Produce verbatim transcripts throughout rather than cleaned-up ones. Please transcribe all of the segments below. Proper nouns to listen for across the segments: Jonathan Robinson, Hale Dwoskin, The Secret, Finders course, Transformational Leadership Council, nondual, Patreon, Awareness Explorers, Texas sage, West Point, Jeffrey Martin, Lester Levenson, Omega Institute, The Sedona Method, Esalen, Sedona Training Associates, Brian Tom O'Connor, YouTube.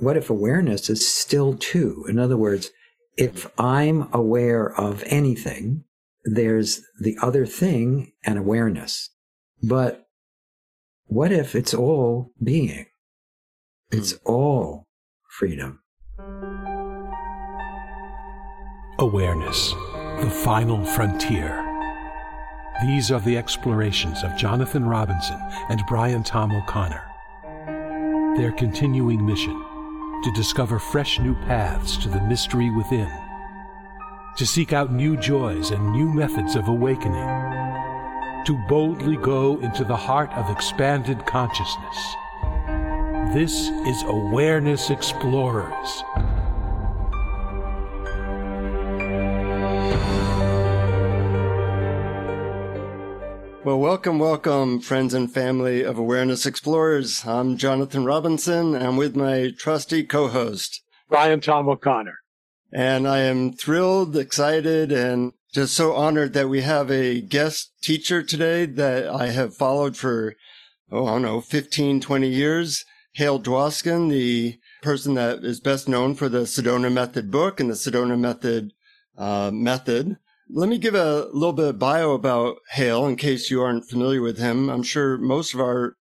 what if awareness is still two? In other words, if I'm aware of anything, there's the other thing and awareness. But what if it's all being? It's all freedom. Awareness, the final frontier. These are the explorations of Jonathan Robinson and Brian Tom O'Connor. Their continuing mission, to discover fresh new paths to the mystery within, to seek out new joys and new methods of awakening, to boldly go into the heart of expanded consciousness. This is Awareness Explorers. Well, welcome, welcome, friends and family of Awareness Explorers. I'm Jonathan Robinson, and I'm with my trusty co-host, Brian Tom O'Connor. And I am thrilled, excited, and just so honored that we have a guest teacher today that I have followed for, oh, I don't know, fifteen, twenty years. Hale Dwoskin, the person that is best known for the Sedona Method book and the Sedona Method uh, method. Let me give a little bit of bio about Hale in case you aren't familiar with him. I'm sure most of our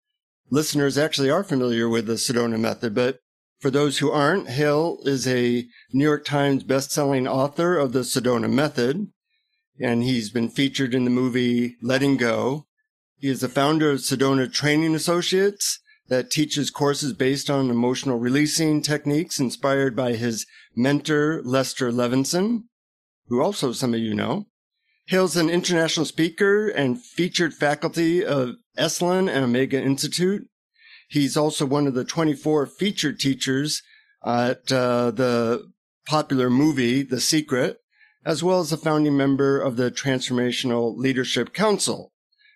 listeners actually are familiar with the Sedona Method, but for those who aren't, Hale is a New York Times bestselling author of the Sedona Method, and he's been featured in the movie Letting Go. He is the founder of Sedona Training Associates that teaches courses based on emotional releasing techniques inspired by his mentor, Lester Levenson, who also some of you know. Hale's an international speaker and featured faculty of Esalen and Omega Institute. He's also one of the twenty-four featured teachers at uh, the popular movie, The Secret, as well as a founding member of the Transformational Leadership Council.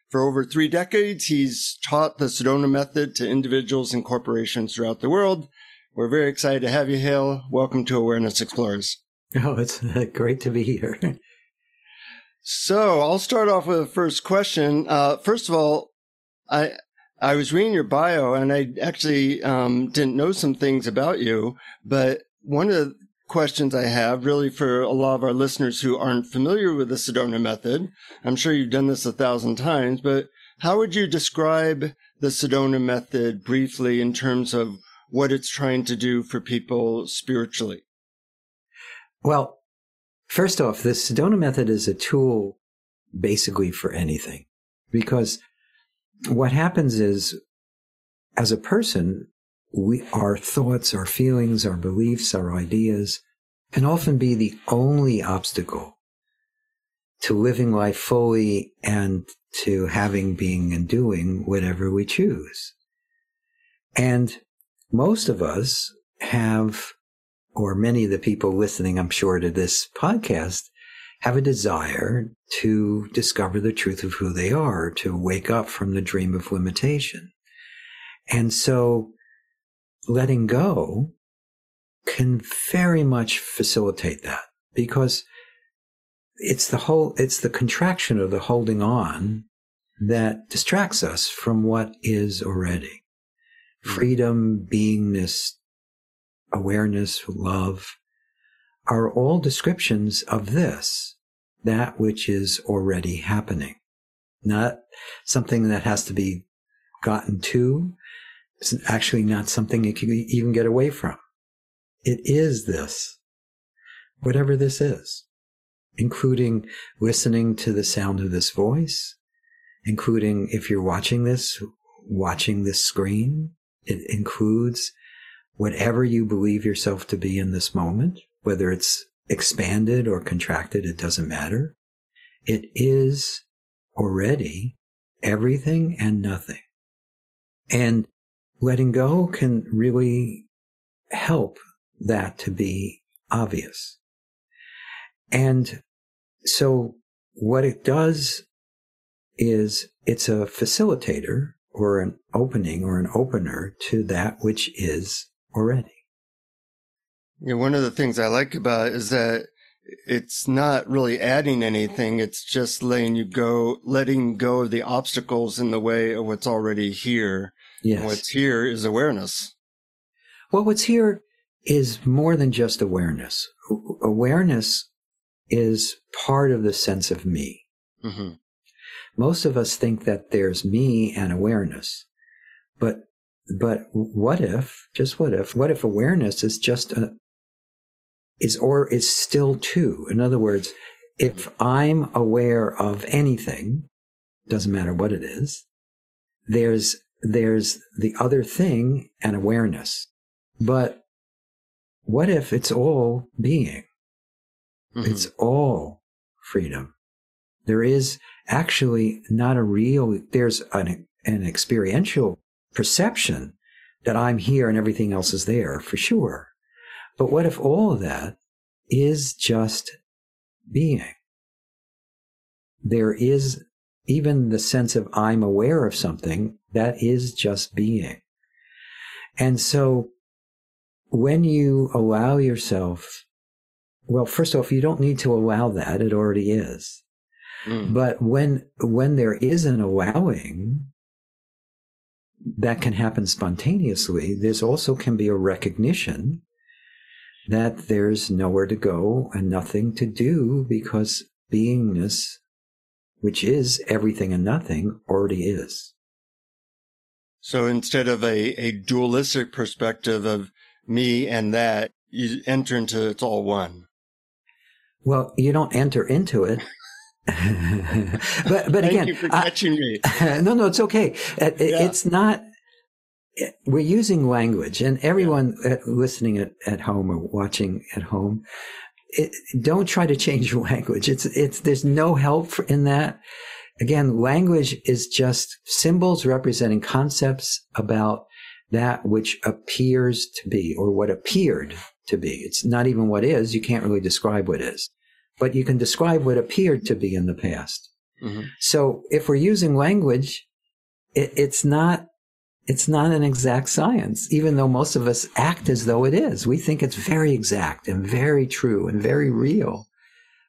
For over three decades, he's taught the Sedona Method to individuals and corporations throughout the world. We're very excited to have you, Hale. Welcome to Awareness Explorers. Oh, it's great to be here. So I'll start off with the first question. Uh, first of all, I I was reading your bio, and I actually um, didn't know some things about you. But one of the questions I have, really for a lot of our listeners who aren't familiar with the Sedona Method, I'm sure you've done this a thousand times, but how would you describe the Sedona Method briefly in terms of what it's trying to do for people spiritually? Well, first off, the Sedona Method is a tool basically for anything, because what happens is, as a person, we, our thoughts, our feelings, our beliefs, our ideas can often be the only obstacle to living life fully and to having, being, and doing whatever we choose. And most of us have, or many of the people listening, I'm sure, to this podcast, have a desire to discover the truth of who they are, to wake up from the dream of limitation. And so letting go can very much facilitate that, because it's the whole, it's the contraction of the holding on that distracts us from what is already. Freedom, beingness, awareness, love, are all descriptions of this, that which is already happening, not something that has to be gotten to. It's actually not something you can even get away from. It is this, whatever this is, including listening to the sound of this voice, including, if you're watching this, watching this screen. It includes whatever you believe yourself to be in this moment, whether it's expanded or contracted, it doesn't matter. It is already everything and nothing. And letting go can really help that to be obvious. And so what it does is it's a facilitator or an opening or an opener to that which is already. Yeah, one of the things I like about it is that it's not really adding anything. It's just letting you go, letting go of the obstacles in the way of what's already here. Yes. And what's here is awareness. Well, what's here is more than just awareness. Awareness is part of the sense of me. Mm-hmm. Most of us think that there's me and awareness, but but what if, just what if, what if awareness is just a, is or is still too? In other words, if I'm aware of anything, doesn't matter what it is, there's there's the other thing and awareness. But what if it's all being? Mm-hmm. It's all freedom. There is actually not a real, there's an, an experiential perception that I'm here and everything else is there for sure. But what if all of that is just being? There is even the sense of I'm aware of something that is just being. And so when you allow yourself, well, first off, you don't need to allow that. It already is. Mm. But when when there is an allowing, that can happen spontaneously. There's also can be a recognition that there's nowhere to go and nothing to do because beingness, which is everything and nothing, already is. So instead of a, a dualistic perspective of me and that, you enter into it's all one. Well, you don't enter into it. but but again, thank you for catching I, me. no, no, it's okay. It, yeah. It's not. It, we're using language, and everyone yeah. listening at, at home or watching at home, it, don't try to change language. It's it's there's no help in that. Again, language is just symbols representing concepts about that which appears to be or what appeared to be. It's not even what is. You can't really describe what is. But you can describe what appeared to be in the past. Mm-hmm. So if we're using language, it, it's not it's not an exact science, even though most of us act as though it is. We think it's very exact and very true and very real.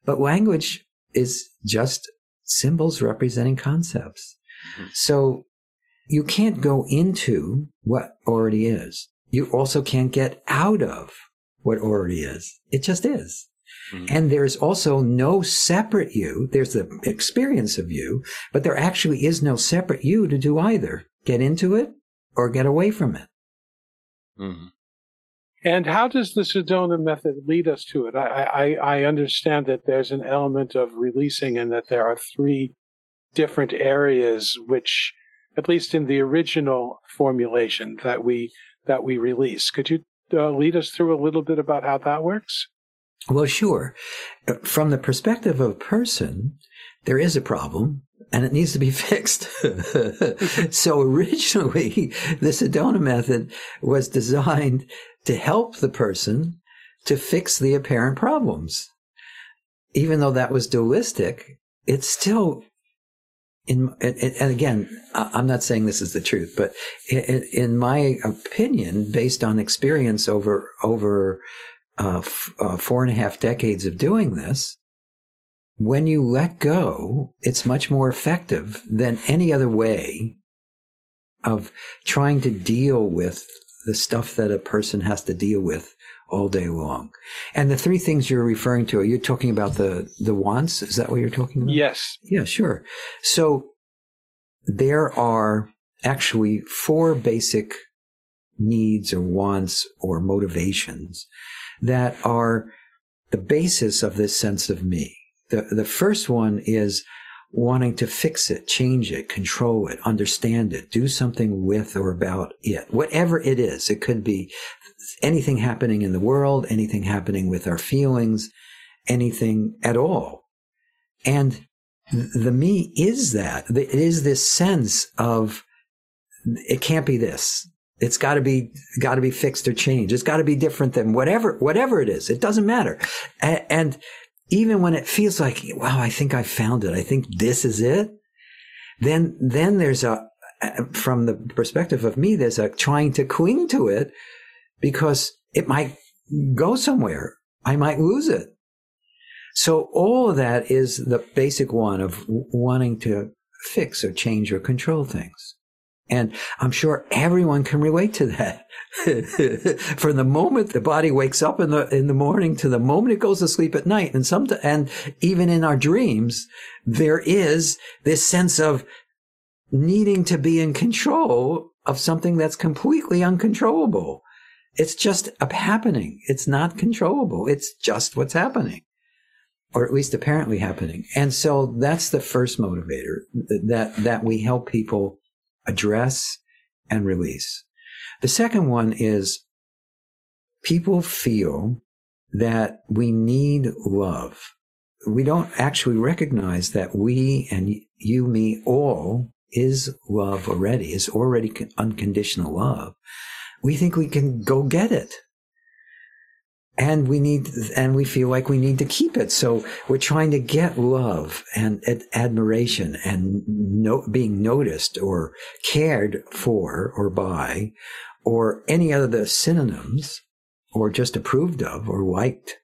But language is just symbols representing concepts. Mm-hmm. So you can't go into what already is. You also can't get out of what already is. It just is. And there's also no separate you. There's the experience of you, but there actually is no separate you to do either. Get into it or get away from it. Mm-hmm. And how does the Sedona method lead us to it? I, I, I understand that there's an element of releasing and that there are three different areas which, at least in the original formulation, that we, that we release. Could you uh, lead us through a little bit about how that works? Well, sure. From the perspective of a person, there is a problem and it needs to be fixed. So originally, the Sedona method was designed to help the person to fix the apparent problems. Even though that was dualistic, it's still, in, and again, I'm not saying this is the truth, but in my opinion, based on experience over, over, Uh, f- uh, four and a half decades of doing this, when you let go, it's much more effective than any other way of trying to deal with the stuff that a person has to deal with all day long. And the three things you're referring to, are you talking about the, the wants? Is that what you're talking about? Yes. Yeah, sure. So there are actually four basic needs or wants or motivations that are the basis of this sense of me. The, the first one is wanting to fix it, change it, control it, understand it, do something with or about it, whatever it is. It could be anything happening in the world, anything happening with our feelings, anything at all. And the me is that. It is this sense of it can't be this. It's got to be got to be fixed or changed. It's got to be different than whatever whatever it is. It doesn't matter. And, and even when it feels like, wow, I think I found it. I think this is it. Then then there's a, from the perspective of me, there's a trying to cling to it because it might go somewhere. I might lose it. So all of that is the basic one of wanting to fix or change or control things. And I'm sure everyone can relate to that. From the moment the body wakes up in the in the morning to the moment it goes to sleep at night, and some and even in our dreams, there is this sense of needing to be in control of something that's completely uncontrollable. It's just happening. It's not controllable. It's just what's happening, or at least apparently happening. And so that's the first motivator that that we help people address and release. The second one is people feel that we need love. We don't actually recognize that we and you, me, all is love already, is already unconditional love. We think we can go get it. And we need, and we feel like we need to keep it. So we're trying to get love and, and admiration and no, being noticed or cared for or by or any other synonyms or just approved of or liked.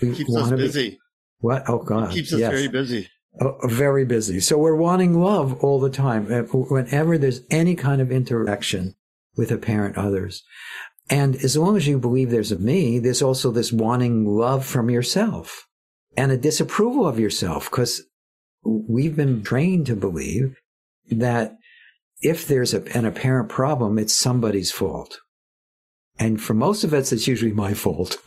We it keeps us busy. Be, what? Oh, God. It keeps us yes. very busy. Oh, very busy. So we're wanting love all the time, whenever there's any kind of interaction with apparent others. And as long as you believe there's a me, there's also this wanting love from yourself and a disapproval of yourself, because we've been trained to believe that if there's a, an apparent problem, it's somebody's fault. And for most of us, it's usually my fault.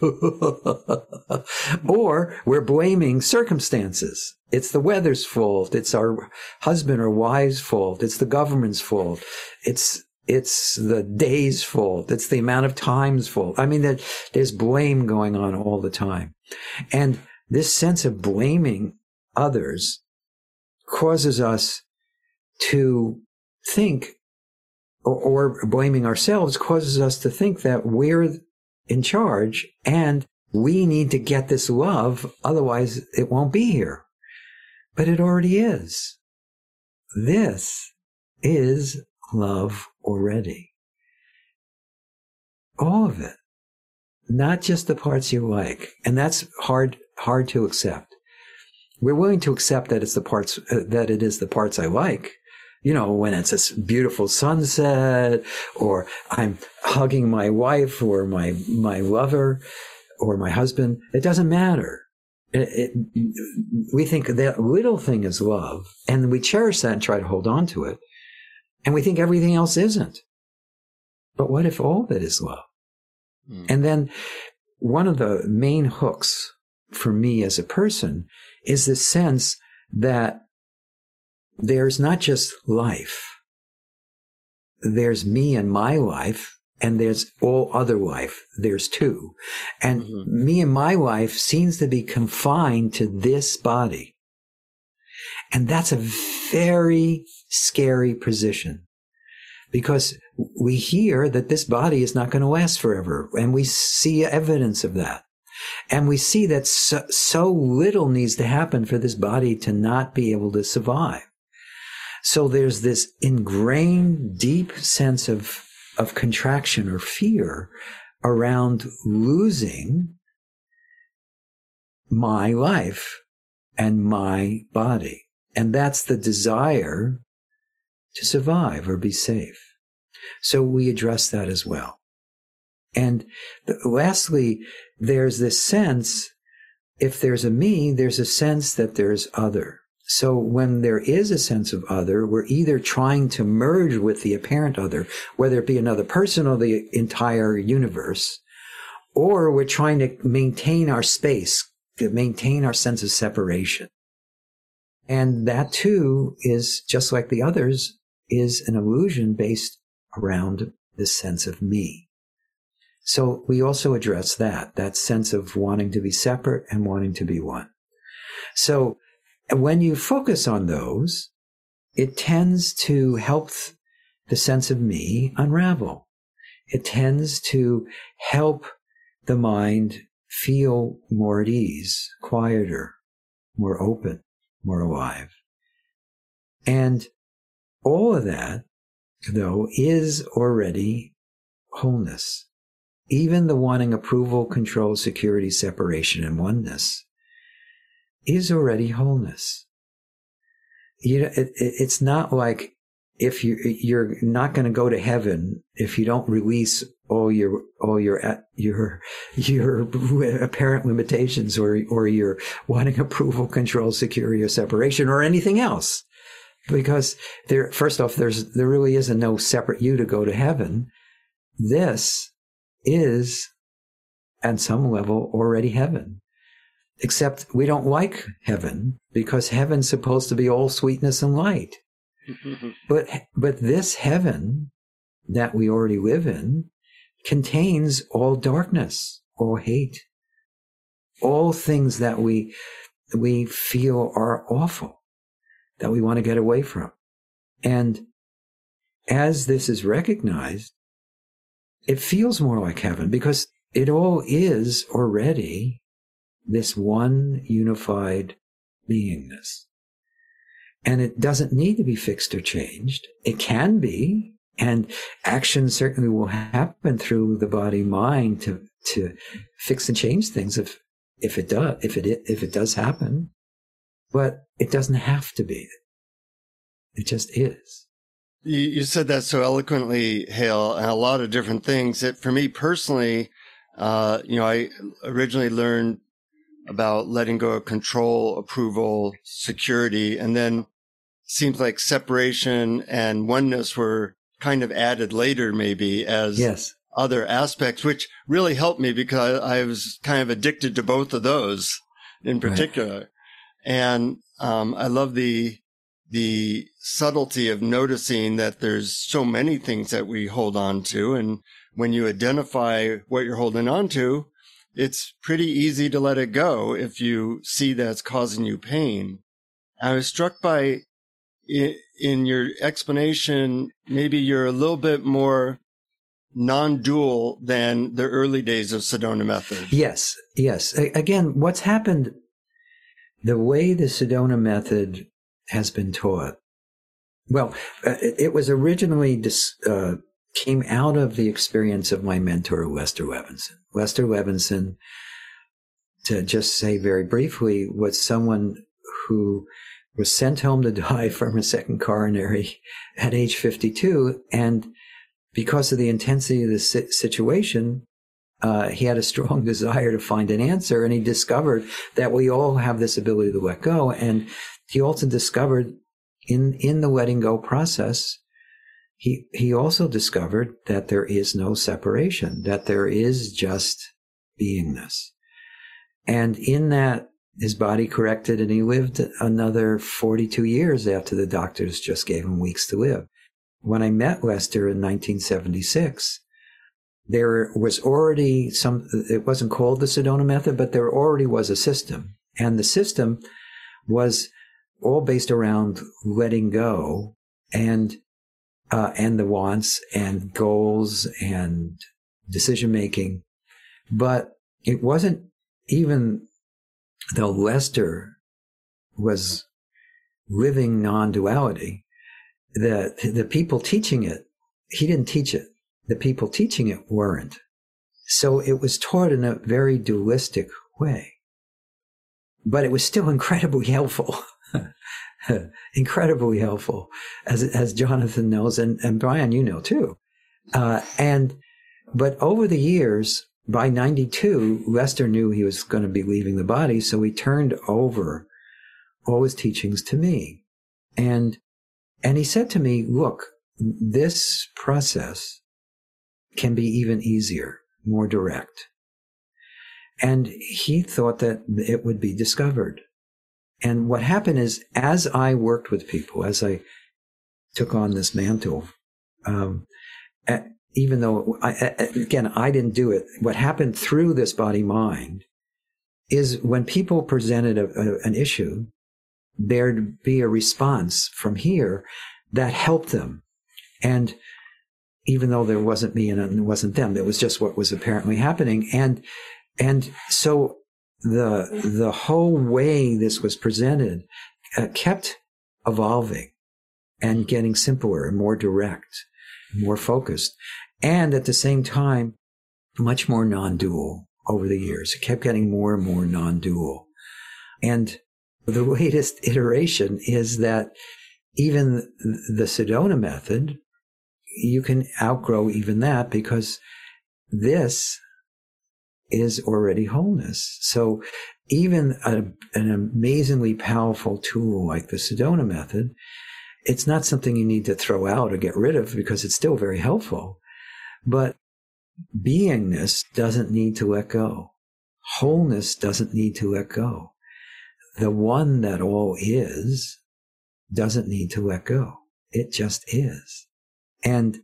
Or we're blaming circumstances. It's the weather's fault. It's our husband or wife's fault. It's the government's fault. It's It's the day's fault. It's the amount of time's fault. I mean, there, there's blame going on all the time. And this sense of blaming others causes us to think, or, or blaming ourselves causes us to think that we're in charge and we need to get this love, otherwise it won't be here. But it already is. This is love already. All of it. Not just the parts you like. And that's hard, hard to accept. We're willing to accept that it's the parts, uh, that it is the parts I like. You know, when it's this beautiful sunset, or I'm hugging my wife or my, my lover or my husband. It doesn't matter. It, it, we think that little thing is love, and we cherish that and try to hold on to it. And we think everything else isn't. But what if all of it is love? Mm. And then one of the main hooks for me as a person is this sense that there's not just life. There's me and my life, and there's all other life. There's two. And mm-hmm. me and my life seems to be confined to this body. And that's a very scary position, because we hear that this body is not going to last forever, and we see evidence of that, and we see that so, so little needs to happen for this body to not be able to survive. So there's this ingrained deep sense of of contraction or fear around losing my life and my body. And that's the desire to survive or be safe. So we address that as well. And lastly, there's this sense, if there's a me, there's a sense that there's other. So when there is a sense of other, we're either trying to merge with the apparent other, whether it be another person or the entire universe, or we're trying to maintain our space, to maintain our sense of separation. And that too is, just like the others, is an illusion based around the sense of me. So we also address that, that sense of wanting to be separate and wanting to be one. So when you focus on those, it tends to help the sense of me unravel. It tends to help the mind feel more at ease, quieter, more open, more alive. And all of that, though, is already wholeness. Even the wanting approval, control, security, separation, and oneness is already wholeness. You know, it, it, it's not like if you, you're not going to go to heaven if you don't release all your all your your your apparent limitations or or your wanting approval, control, security, or separation, or anything else. Because there, first off, there's there really isn't no separate you to go to heaven. This is, on some level, already heaven. Except we don't like heaven because heaven's supposed to be all sweetness and light. But but this heaven that we already live in contains all darkness, all hate, all things that we we feel are awful, that we want to get away from. And as this is recognized, it feels more like heaven because it all is already this one unified beingness. And it doesn't need to be fixed or changed. It can be, and action certainly will happen through the body mind to to fix and change things if if it does if it if it does happen. But it doesn't have to be. It just is. You, you said that so eloquently, Hale, and a lot of different things that for me personally, uh, you know, I originally learned about letting go of control, approval, security, and then seems like separation and oneness were kind of added later maybe as yes. other aspects, which really helped me because I was kind of addicted to both of those in particular. Right. And um, I love the the subtlety of noticing that there's so many things that we hold on to. And when you identify what you're holding on to, it's pretty easy to let it go if you see that's causing you pain. I was struck by, in your explanation, maybe you're a little bit more non-dual than the early days of Sedona Method. Yes, yes. Again, what's happened, the way the Sedona Method has been taught, well, it was originally dis, uh, came out of the experience of my mentor, Lester Levenson. Lester Levenson, to just say very briefly, was someone who was sent home to die from a second coronary at age fifty-two. And because of the intensity of the situation, uh, he had a strong desire to find an answer. And he discovered that we all have this ability to let go. And he also discovered in, in the letting go process, He he also discovered that there is no separation, that there is just beingness. And in that, his body corrected and he lived another forty-two years after the doctors just gave him weeks to live. When I met Lester in nineteen seventy-six, there was already some, it wasn't called the Sedona Method, but there already was a system. And the system was all based around letting go and Uh, and the wants and goals and decision making. But it wasn't, even though Lester was living non-duality, the, the people teaching it, he didn't teach it. The people teaching it weren't. So it was taught in a very dualistic way. But it was still incredibly helpful. Incredibly helpful, as as Jonathan knows, and, and Brian, you know too. Uh, and but over the years, by ninety-two, Lester knew he was going to be leaving the body, so he turned over all his teachings to me, and and he said to me, "Look, this process can be even easier, more direct." And he thought that it would be discovered. And what happened is, as I worked with people, as I took on this mantle, um, at, even though, I, at, again, I didn't do it, what happened through this body-mind is when people presented a, a, an issue, there'd be a response from here that helped them. And even though there wasn't me and it wasn't them, it was just what was apparently happening. And and so... The the whole way this was presented uh, kept evolving and getting simpler and more direct, more focused, and at the same time, much more non-dual over the years. It kept getting more and more non-dual. And the latest iteration is that even the Sedona method, you can outgrow even that, because this is already wholeness. So even a, an amazingly powerful tool like the Sedona method, it's not something you need to throw out or get rid of, because it's still very helpful. But beingness doesn't need to let go. Wholeness doesn't need to let go. The one that all is doesn't need to let go. It just is. And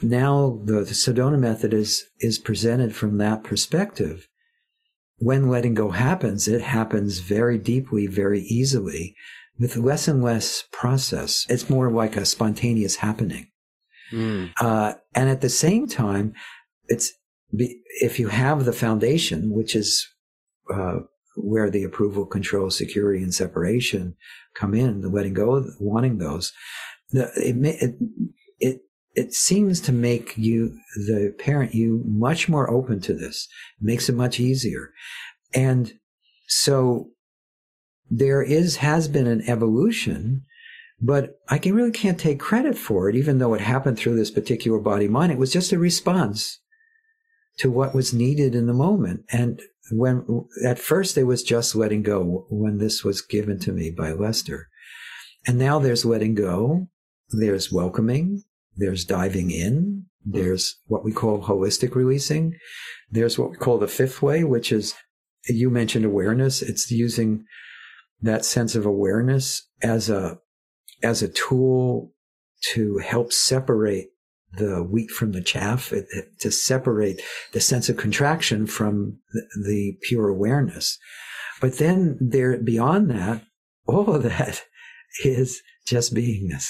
now the, the Sedona method is, is presented from that perspective. When letting go happens, it happens very deeply, very easily, with less and less process. It's more like a spontaneous happening. Mm. Uh, and at the same time, it's, if you have the foundation, which is uh, where the approval, control, security, and separation come in, the letting go, wanting those, the, it, it, it, it seems to make you, the parent you, much more open to this. It makes it much easier. And so there is, has been an evolution, but I can, really can't take credit for it, even though it happened through this particular body mind. It was just a response to what was needed in the moment. And when, at first it was just letting go when this was given to me by Lester. And now there's letting go, there's welcoming, there's diving in, there's what we call holistic releasing, there's what we call the fifth way, which is, you mentioned awareness. It's using that sense of awareness as a, as a tool to help separate the wheat from the chaff, it, it, to separate the sense of contraction from the, the pure awareness. But then there, beyond that, all of that is just beingness.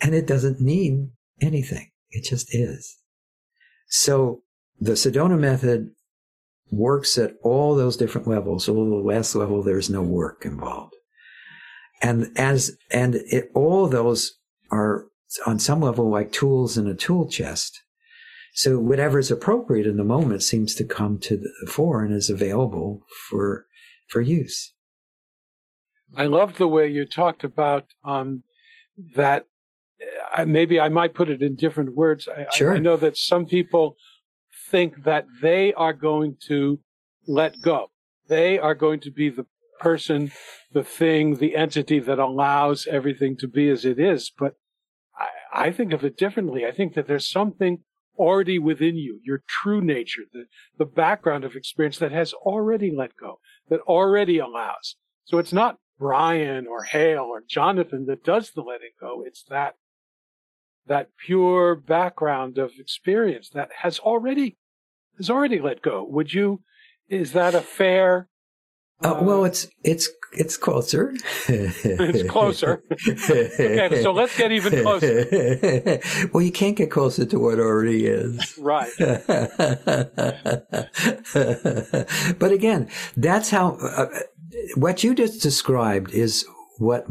And it doesn't need anything. It just is. So the Sedona method works at all those different levels. All the last level, there's no work involved. And as, and it, all those are on some level like tools in a tool chest. So whatever is appropriate in the moment seems to come to the fore and is available for, for use. I love the way you talked about, um, that. I, maybe I might put it in different words. I, sure. I, I know that some people think that they are going to let go. They are going to be the person, the thing, the entity that allows everything to be as it is. But I, I think of it differently. I think that there's something already within you, your true nature, the, the background of experience that has already let go, that already allows. So it's not Brian or Hale or Jonathan that does the letting go. It's that, that pure background of experience that has already, has already let go. Would you, is that a fair? Uh, uh, well, it's, it's, it's closer. It's closer. Okay, so let's get even closer. Well, you can't get closer to what already is. Right. But again, that's how, uh, what you just described is what,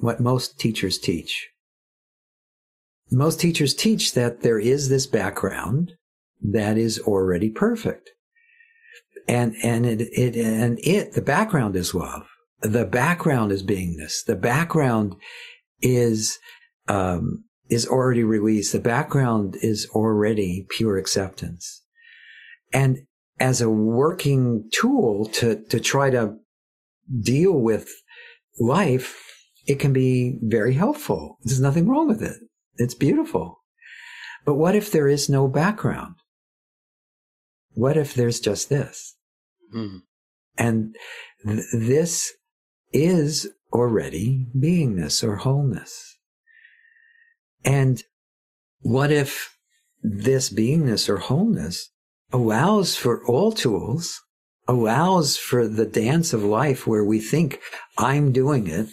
what most teachers teach. Most teachers teach that there is this background that is already perfect. And, and it, it, and it, the background is love. The background is beingness. The background is, um, is already released. The background is already pure acceptance. And as a working tool to, to try to deal with life, it can be very helpful. There's nothing wrong with it. It's beautiful. But what if there is no background? What if there's just this? Mm. And th- this is already beingness or wholeness. And what if this beingness or wholeness allows for all tools, allows for the dance of life where we think I'm doing it,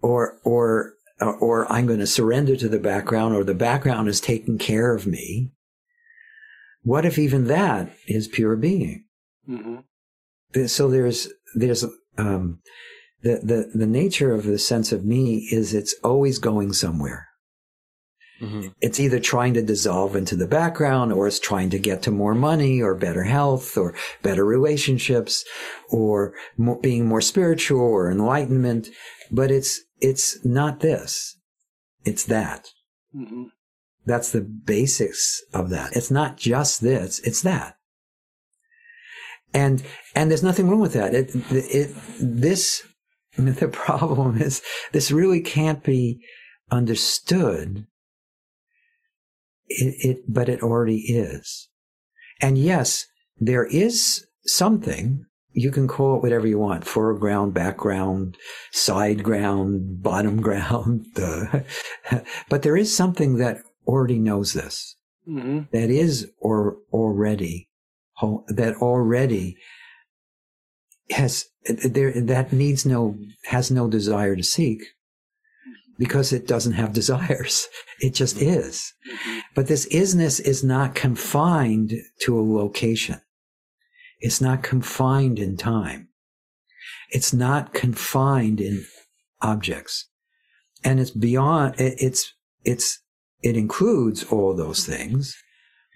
or, or, or I'm going to surrender to the background, or the background is taking care of me. What if even that is pure being? Mm-hmm. So there's, there's, um, the, the, the nature of the sense of me is it's always going somewhere. Mm-hmm. It's either trying to dissolve into the background, or it's trying to get to more money or better health or better relationships or more, being more spiritual or enlightenment. But it's, it's not this. It's that. Mm-hmm. That's the basics of that. It's not just this. It's that. And, and there's nothing wrong with that. It, it, this, the problem is this really can't be understood. It, it, but it already is. And yes, there is something. You can call it whatever you want, foreground, background, side ground, bottom ground. Uh, but there is something that already knows this. Mm-hmm. That is or already, that already has, there, that needs no, has no desire to seek. Because it doesn't have desires. It just is. Mm-hmm. But this isness is not confined to a location. It's not confined in time. It's not confined in objects. And it's beyond, it, it's, it's, it includes all those things,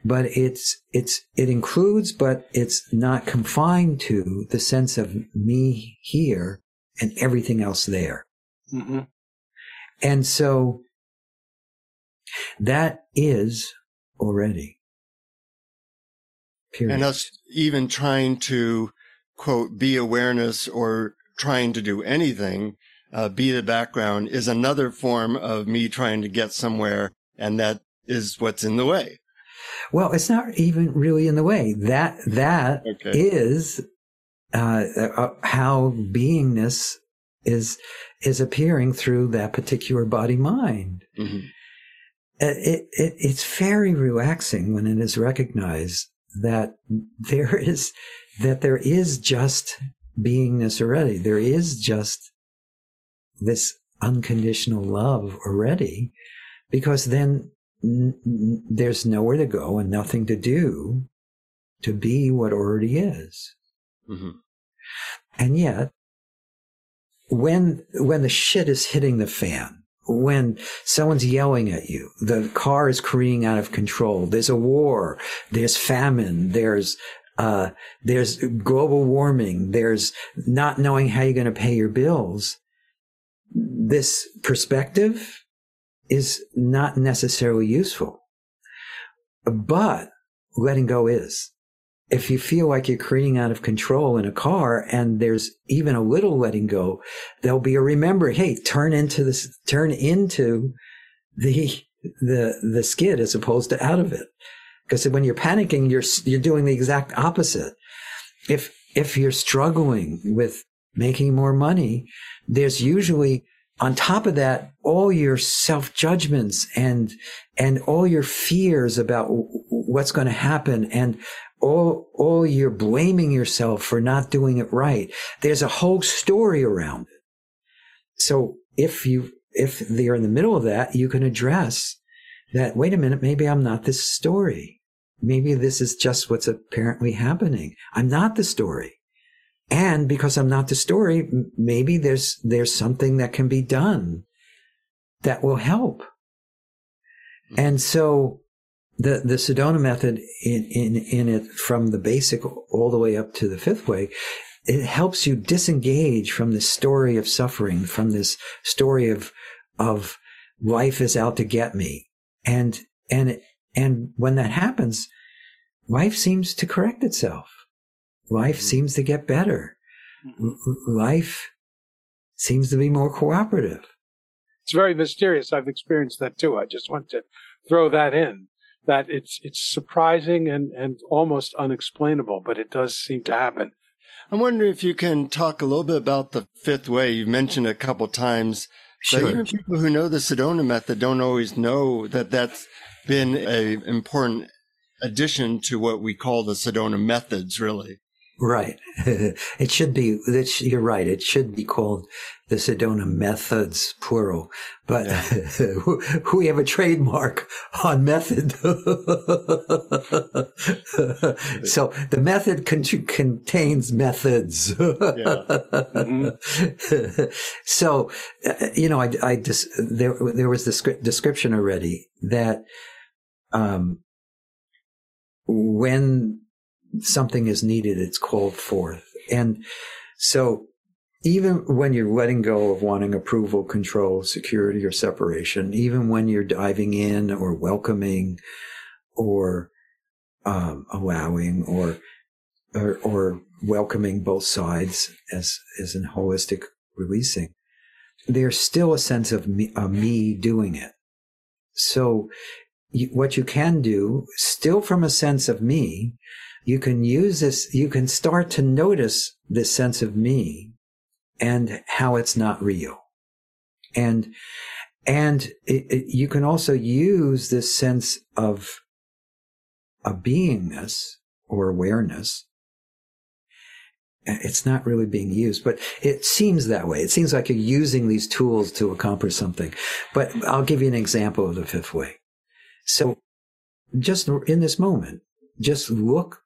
but it's, it's, it includes, but it's not confined to the sense of me here and everything else there. Mm-hmm. And so that is already. Period. And us even trying to, quote, be awareness or trying to do anything, uh, be the background, is another form of me trying to get somewhere. And that is what's in the way. Well, it's not even really in the way. That, that okay. is uh, uh, how beingness is is appearing through that particular body mind. Mm-hmm. It, it, it's very relaxing when it is recognized that there is, that there is just beingness already. There is just this unconditional love already, because then n- n- there's nowhere to go and nothing to do to be what already is. Mm-hmm. And yet, When, when the shit is hitting the fan, when someone's yelling at you, the car is careening out of control, there's a war, there's famine, there's, uh, there's global warming, there's not knowing how you're going to pay your bills. This perspective is not necessarily useful, but letting go is. If you feel like you're careening out of control in a car and there's even a little letting go, there'll be a remember, hey, turn into this, turn into the, the, the skid as opposed to out of it. Because when you're panicking, you're, you're doing the exact opposite. If, if you're struggling with making more money, there's usually on top of that, all your self-judgments and, and all your fears about what's going to happen and all, all you're blaming yourself for not doing it right. There's a whole story around it. So if you, if they're in the middle of that, you can address that. Wait a minute. Maybe I'm not this story. Maybe this is just what's apparently happening. I'm not the story. And because I'm not the story, maybe there's, there's something that can be done that will help. And so, The, the Sedona method in, in, in it from the basic all the way up to the fifth way, it helps you disengage from this story of suffering, from this story of, of life is out to get me. And, and, and when that happens, life seems to correct itself. Life mm-hmm. seems to get better. Mm-hmm. Life seems to be more cooperative. It's very mysterious. I've experienced that too. I just want to throw that in. That it's it's surprising and, and almost unexplainable, but it does seem to happen. I'm wondering if you can talk a little bit about the fifth way. You've mentioned it a couple times. Sure. But even people who know the Sedona method don't always know that that's been an important addition to what we call the Sedona methods, really. Right. It should be, it's, you're right. It should be called the Sedona Methods, plural. But yeah. We have a trademark on method. So the method con- contains methods. Yeah. Mm-hmm. So, you know, I, I just, there, there was this description already that, um, when something is needed, it's called forth. And so even when you're letting go of wanting approval, control, security, or separation, even when you're diving in or welcoming or um, allowing or, or or welcoming both sides as, as in holistic releasing, there's still a sense of me, uh, me doing it. So you, what you can do, still from a sense of me, you can use this, you can start to notice this sense of me and how it's not real. And, and it, it, you can also use this sense of a beingness or awareness. It's not really being used, but it seems that way. It seems like you're using these tools to accomplish something. But I'll give you an example of the fifth way. So just in this moment, just look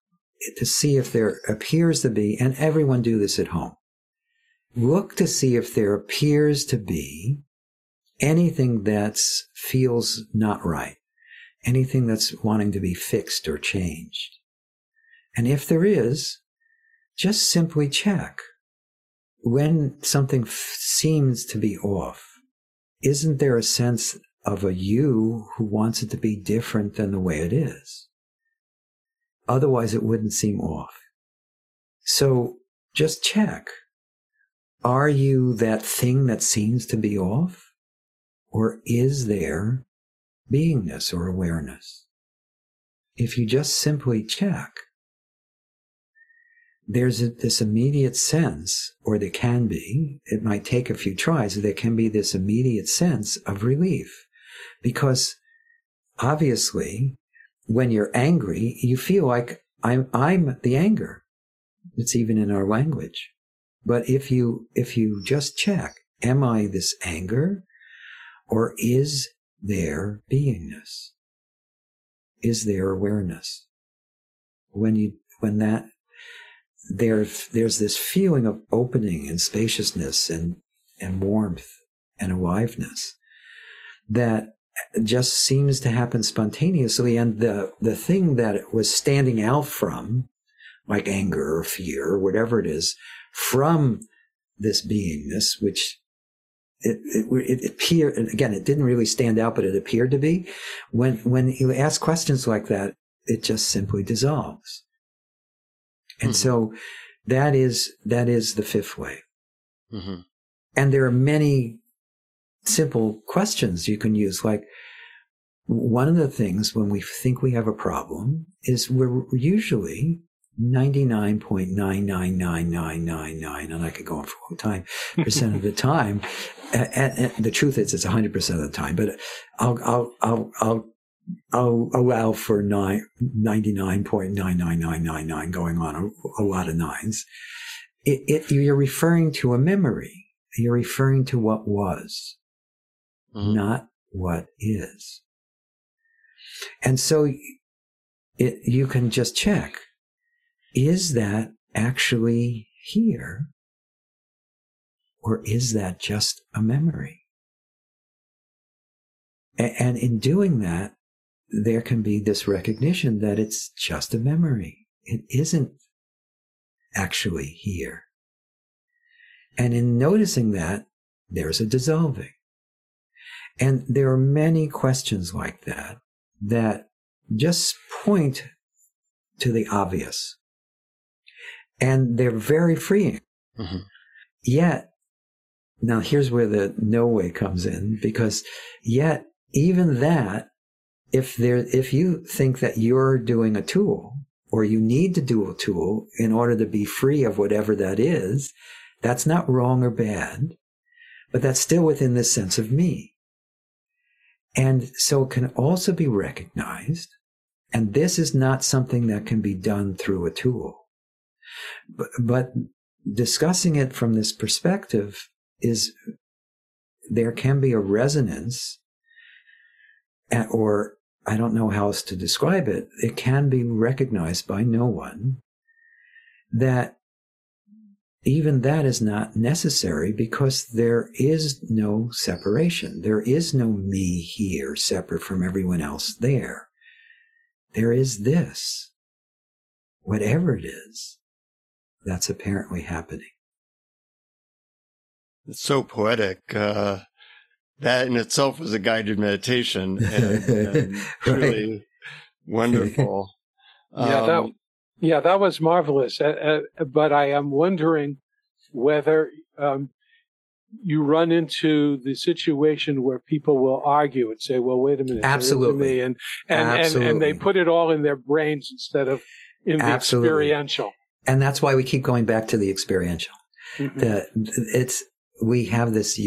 to see if there appears to be, and everyone do this at home, look to see if there appears to be anything that feels not right, anything that's wanting to be fixed or changed. And if there is, just simply check. When something f- seems to be off, isn't there a sense of a you who wants it to be different than the way it is? Otherwise, it wouldn't seem off. So just check. Are you that thing that seems to be off? Or is there beingness or awareness? If you just simply check, there's a, this immediate sense, or there can be, it might take a few tries, there can be this immediate sense of relief. Because obviously, when you're angry, you feel like I'm, I'm the anger. It's even in our language. But if you, if you just check, am I this anger, or is there beingness? Is there awareness? When you, when that, there, there's this feeling of opening and spaciousness and, and warmth and aliveness that just seems to happen spontaneously, and the, the thing that it was standing out from, like anger or fear or whatever it is, from this beingness, which it, it, it appeared, and again, it didn't really stand out, but it appeared to be, when, when you ask questions like that, it just simply dissolves. And mm-hmm. so that is, that is the fifth way. Mm-hmm. And there are many simple questions you can use. Like, one of the things when we think we have a problem is we're usually ninety-nine point nine nine nine nine nine nine, and I could go on for a long time, percent of the time. And, and the truth is, it's one hundred percent of the time, but I'll, I'll, I'll, I'll, I'll allow for nine, ninety-nine point nine nine nine nine nine going on, a, a lot of nines. It, it, you're referring to a memory. You're referring to what was. Mm-hmm. Not what is. And so it, you can just check, is that actually here, or is that just a memory? And, and in doing that, there can be this recognition that it's just a memory. It isn't actually here. And in noticing that, there's a dissolving. And there are many questions like that that just point to the obvious. And they're very freeing. Mm-hmm. Yet, now here's where the no way comes in, because yet even that, if there, if you think that you're doing a tool, or you need to do a tool in order to be free of whatever that is, that's not wrong or bad, but that's still within this sense of me. And so it can also be recognized, and this is not something that can be done through a tool. But, but discussing it from this perspective is, there can be a resonance, or I don't know how else to describe it. It can be recognized by no one that even that is not necessary, because there is no separation. There is no me here separate from everyone else there. There is this, whatever it is, that's apparently happening. It's so poetic. Uh, that in itself was a guided meditation, and, and truly right. Wonderful. Um, yeah, that, yeah, that was marvelous. Uh, uh, but I am wondering whether um, you run into the situation where people will argue and say, "Well, wait a minute, absolutely," me. And and, absolutely. And and they put it all in their brains instead of in the absolutely. Experiential. And that's why we keep going back to the experiential. Mm-hmm. The, it's we have this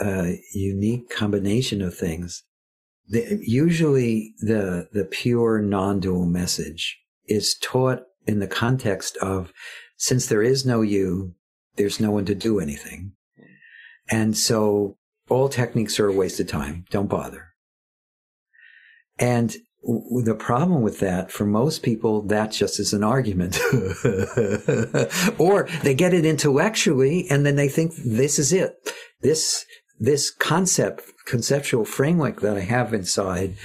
uh, unique combination of things. The, usually, the the pure non-dual message is taught in the context of, since there is no you, there's no one to do anything, and so all techniques are a waste of time. Don't bother. And the problem with that, for most people, that just is an argument. Or they get it intellectually, and then they think this is it. This, this concept, conceptual framework that I have inside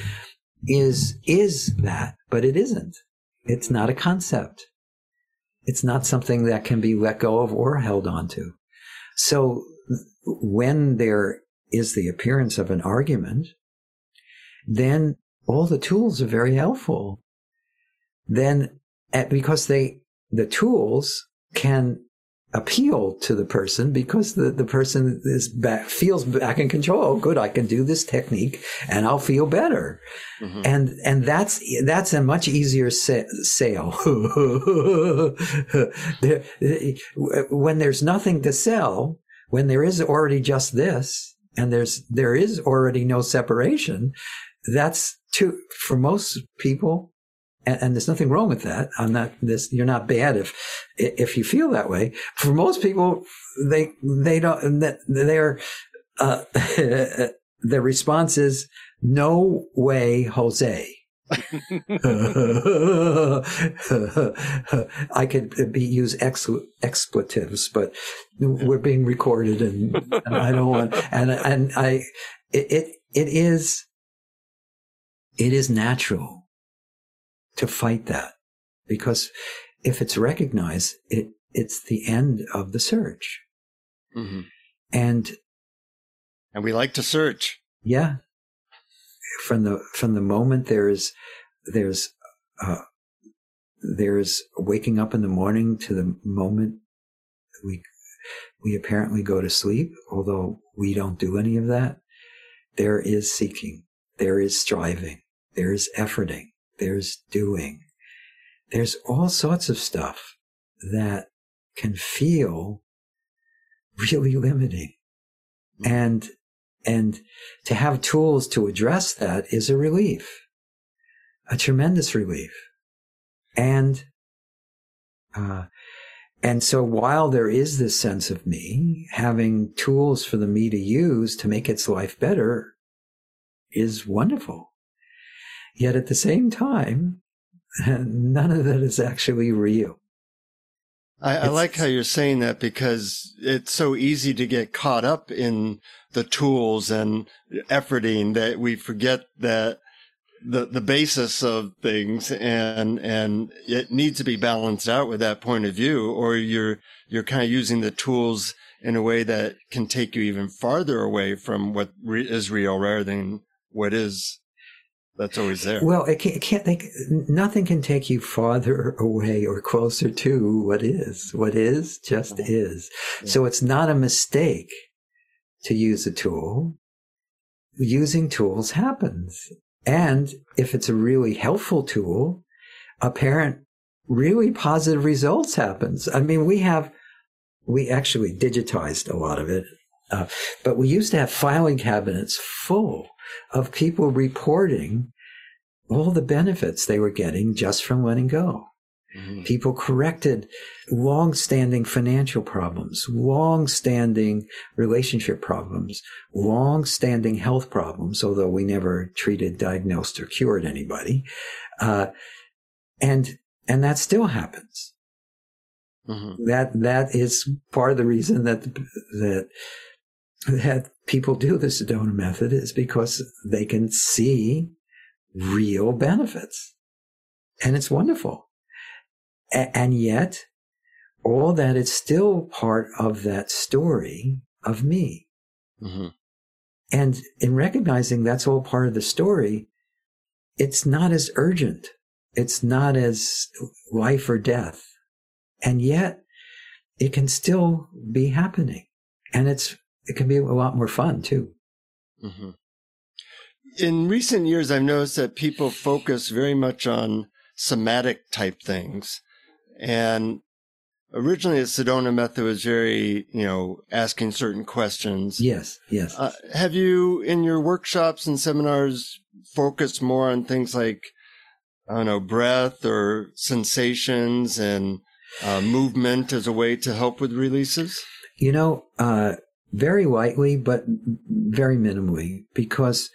is, is that, but it isn't. It's not a concept. It's not something that can be let go of or held on to. So when there is the appearance of an argument, then all the tools are very helpful. Then, at, because they, the tools can appeal to the person, because the, the person is back, feels back in control. Oh, good, I can do this technique and I'll feel better. Mm-hmm. And, and that's, that's a much easier sa- sale. There, when there's nothing to sell, when there is already just this, and there's, there is already no separation, that's too, for most people, and, and there's nothing wrong with that. I'm not this. You're not bad if if you feel that way. For most people, they they don't. Their uh, their response is no way, Jose. I could be, use ex, expletives, but we're being recorded, and, and I don't want. And and I it it, it is. It is natural to fight that, because if it's recognized, it, it's the end of the search. Mm-hmm. And and we like to search. Yeah. From the from the moment there's there's uh, there's waking up in the morning to the moment we we apparently go to sleep, although we don't do any of that, there is seeking, there is striving. There's efforting, there's doing, there's all sorts of stuff that can feel really limiting. And, and to have tools to address that is a relief, a tremendous relief. And, uh, and so while there is this sense of me, having tools for the me to use to make its life better is wonderful. Yet at the same time, none of that is actually real. I, I like how you're saying that, because it's so easy to get caught up in the tools and efforting that we forget that the the basis of things, and and it needs to be balanced out with that point of view, or you're you're kind of using the tools in a way that can take you even farther away from what re- is real, rather than what is. That's always there. Well, it can't, it can't they, nothing can take you farther away or closer to what is. What is just is. Yeah. So it's not a mistake to use a tool. Using tools happens. And if it's a really helpful tool, apparent really positive results happens. I mean, we have, we actually digitized a lot of it, uh, but we used to have filing cabinets full of people reporting all the benefits they were getting just from letting go. Mm-hmm. People corrected long-standing financial problems, long-standing relationship problems, long-standing health problems, although we never treated, diagnosed, or cured anybody. Uh, and and that still happens. Mm-hmm. That that is part of the reason that that that people do the Sedona Method, is because they can see real benefits, and it's wonderful. A- and yet, all that is still part of that story of me. Mm-hmm. And in recognizing that's all part of the story, it's not as urgent. It's not as life or death. And yet, it can still be happening. And it's it can be a lot more fun, too. Mm-hmm. In recent years, I've noticed that people focus very much on somatic type things. And originally, the Sedona Method was very, you know, asking certain questions. Yes, yes. Uh, have you, in your workshops and seminars, focused more on things like, I don't know, breath or sensations and uh, movement as a way to help with releases? You know, uh, very lightly, but very minimally, because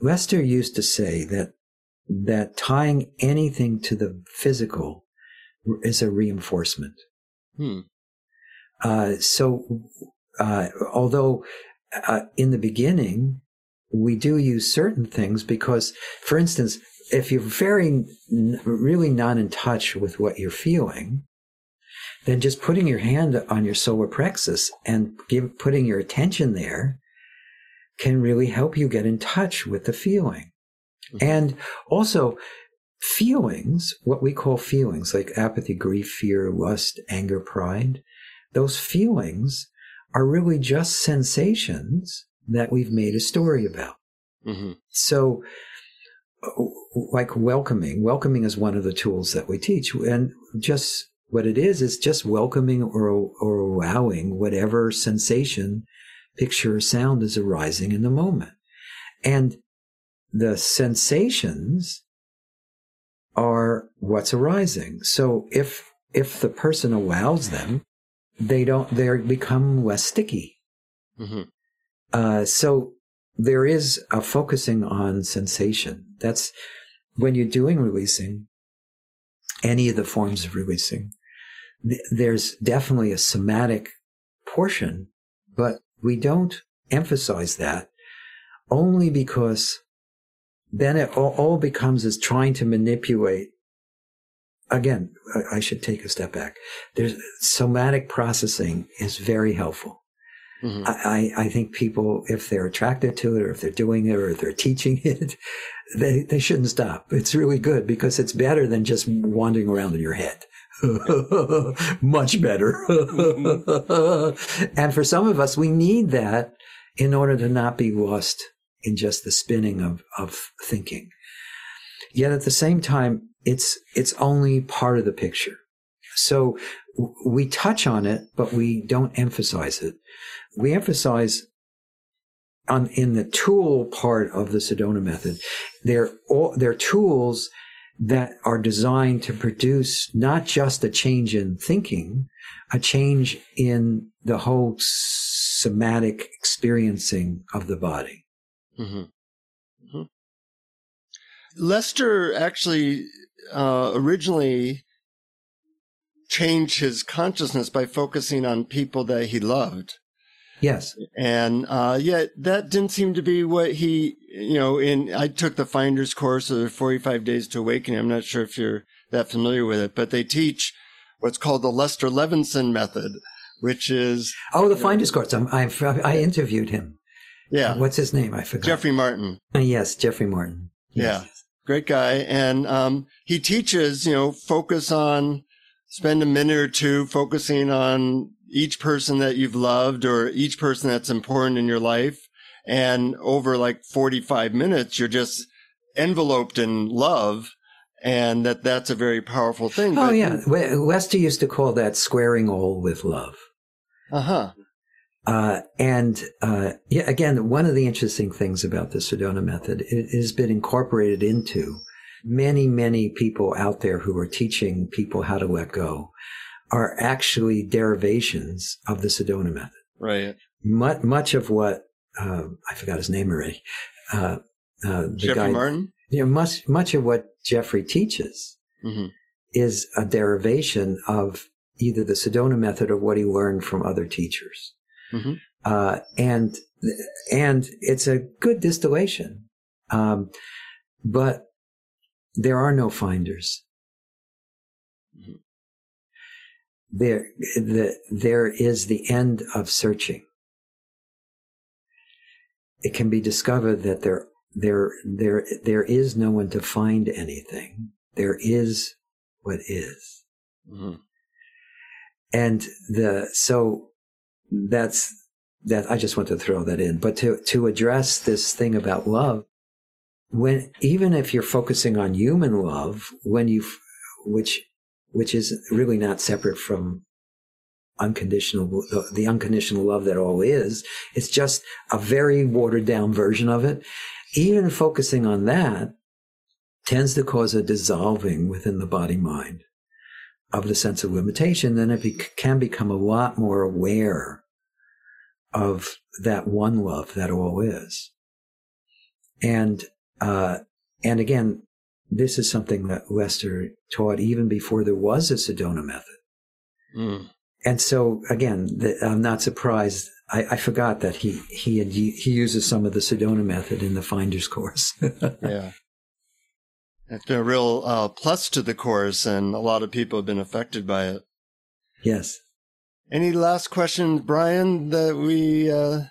Lester used to say that that tying anything to the physical is a reinforcement. Hmm. Uh, so, uh, although uh, in the beginning, we do use certain things because, for instance, if you're very, really not in touch with what you're feeling, then just putting your hand on your solar plexus and give, putting your attention there can really help you get in touch with the feeling. Mm-hmm. And also, feelings, what we call feelings, like apathy, grief, fear, lust, anger, pride, those feelings are really just sensations that we've made a story about. Mm-hmm. So, like welcoming, welcoming is one of the tools that we teach. And just what it is, is just welcoming or, or allowing whatever sensation, picture, or sound is arising in the moment. And the sensations are what's arising. So if if the person allows them, they don't they become less sticky. Mm-hmm. Uh, so there is a focusing on sensation. That's when you're doing releasing, any of the forms of releasing. Th- there's definitely a somatic portion, but we don't emphasize that only because then it all, all becomes is trying to manipulate. Again, I, I should take a step back. There's somatic processing is very helpful. Mm-hmm. I, I think people, if they're attracted to it, or if they're doing it, or if they're teaching it, they, they shouldn't stop. It's really good because it's better than just wandering around in your head. Much better. And for some of us, we need that in order to not be lost in just the spinning of, of thinking. Yet at the same time, it's, it's only part of the picture. So w- we touch on it, but we don't emphasize it. We emphasize on, in the tool part of the Sedona Method, they're all, they're tools that are designed to produce not just a change in thinking, a change in the whole somatic experiencing of the body. Mm-hmm. Mm-hmm. Lester actually uh, originally changed his consciousness by focusing on people that he loved. Yes. And uh, yet that didn't seem to be what he, you know, in I took the Finders course of forty-five Days to Awakening. I'm not sure if you're that familiar with it, but they teach what's called the Lester Levenson Method, which is. Oh, the Finders course. I'm, I'm, I interviewed him. Yeah. What's his name? I forgot. Jeffrey Martin. Uh, yes, Jeffrey Martin. Yes. Yeah. Great guy. And um, he teaches, you know, focus on, spend a minute or two focusing on each person that you've loved or each person that's important in your life. And over like forty-five minutes, you're just enveloped in love. And that that's a very powerful thing. Oh, but yeah. Lester used to call that squaring all with love. Uh-huh. Uh, and, uh, yeah, again, one of the interesting things about the Sedona Method, it has been incorporated into many, many people out there who are teaching people how to let go are actually derivations of the Sedona method. Right. Much, much of what, uh, I forgot his name already. Uh, uh, the Jeffrey guy, Martin? Yeah, you know, much, much of what Jeffrey teaches mm-hmm. is a derivation of either the Sedona method or what he learned from other teachers. Mm-hmm. Uh, and, and it's a good distillation. Um, but there are no finders. Mm-hmm. There, the, there is the end of searching. It can be discovered that there, there, there, there is no one to find anything. There is what is. Mm-hmm. And the, so that's, that, I just want to throw that in, but to, to address this thing about love, when, even if you're focusing on human love, when you, which, which is really not separate from unconditional, the, the unconditional love that all is. It's just a very watered down version of it. Even focusing on that tends to cause a dissolving within the body mind of the sense of limitation. Then it be, can become a lot more aware of that one love that all is. And, uh, and again, this is something that Lester taught even before there was a Sedona method. Mm. And so, again, the, I'm not surprised. I, I forgot that he he had, he uses some of the Sedona method in the Finders course. Yeah. It's been a real uh, plus to the course, and a lot of people have been affected by it. Yes. Any last questions, Brian, that we uh,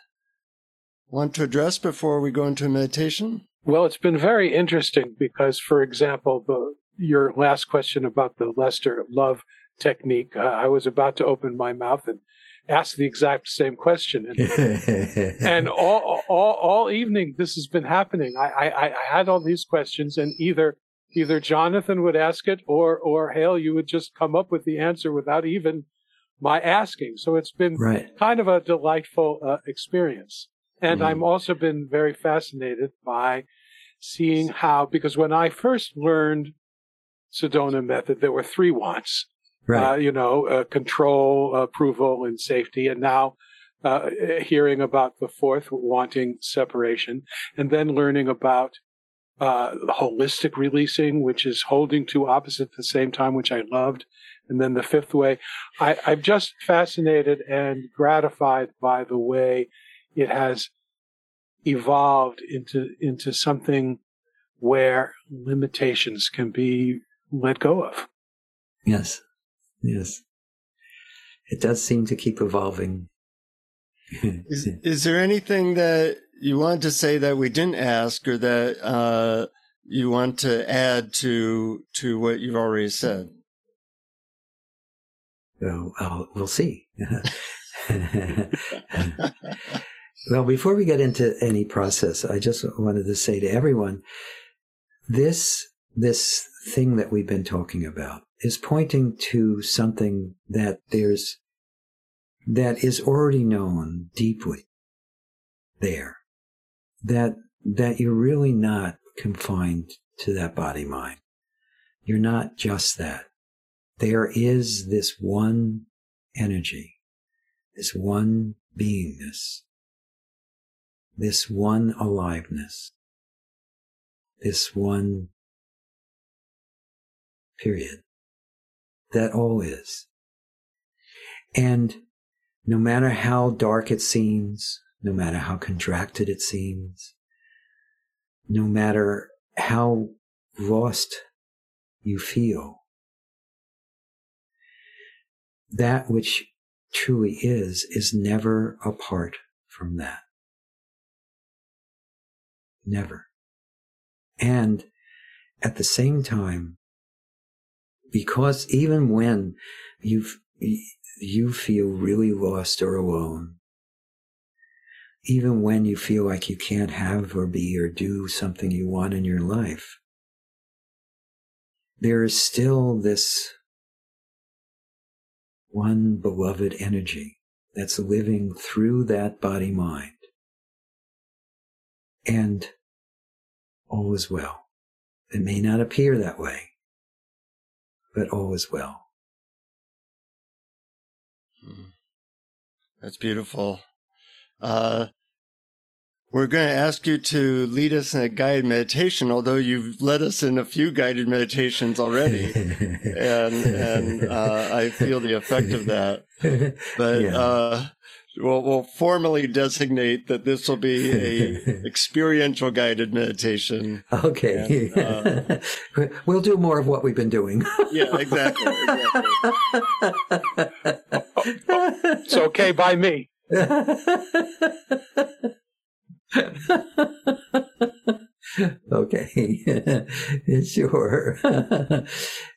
want to address before we go into meditation? Well, it's been very interesting because, for example, the, your last question about the Lester love technique, uh, I was about to open my mouth and ask the exact same question. And, and all, all, all evening, this has been happening. I, I, I had all these questions, and either either Jonathan would ask it or, or Hale, you would just come up with the answer without even my asking. So it's been right. kind of a delightful uh, experience. And mm-hmm. I'm also been very fascinated by seeing how, because when I first learned Sedona method, there were three wants, right. uh, you know, uh, control, approval, and safety. And now uh, hearing about the fourth, wanting separation, and then learning about uh, holistic releasing, which is holding two opposites at the same time, which I loved. And then the fifth way, I, I'm just fascinated and gratified by the way it has evolved into into something where limitations can be let go of. Yes, yes. It does seem to keep evolving. is, is there anything that you want to say that we didn't ask, or that uh, you want to add to to what you've already said? Well, uh, we'll see. Well, before we get into any process, I just wanted to say to everyone, this this thing that we've been talking about is pointing to something that there's that is already known deeply there, that that you're really not confined to that body mind. You're not just that. There is this one energy, this one beingness, this one aliveness, this one period, that all is. And no matter how dark it seems, no matter how contracted it seems, no matter how lost you feel, that which truly is, is never apart from that. Never. And at the same time, because even when you've, you feel really lost or alone, even when you feel like you can't have or be or do something you want in your life, there is still this one beloved energy that's living through that body mind. And all is well. It may not appear that way, but all is well. Hmm. That's beautiful. Uh, we're going to ask you to lead us in a guided meditation, although you've led us in a few guided meditations already. and and uh, I feel the effect of that. But yeah. uh, we'll, we'll formally designate that this will be a experiential guided meditation. Okay. And, uh, we'll do more of what we've been doing. Yeah, exactly. exactly. It's okay by me. Okay. Sure.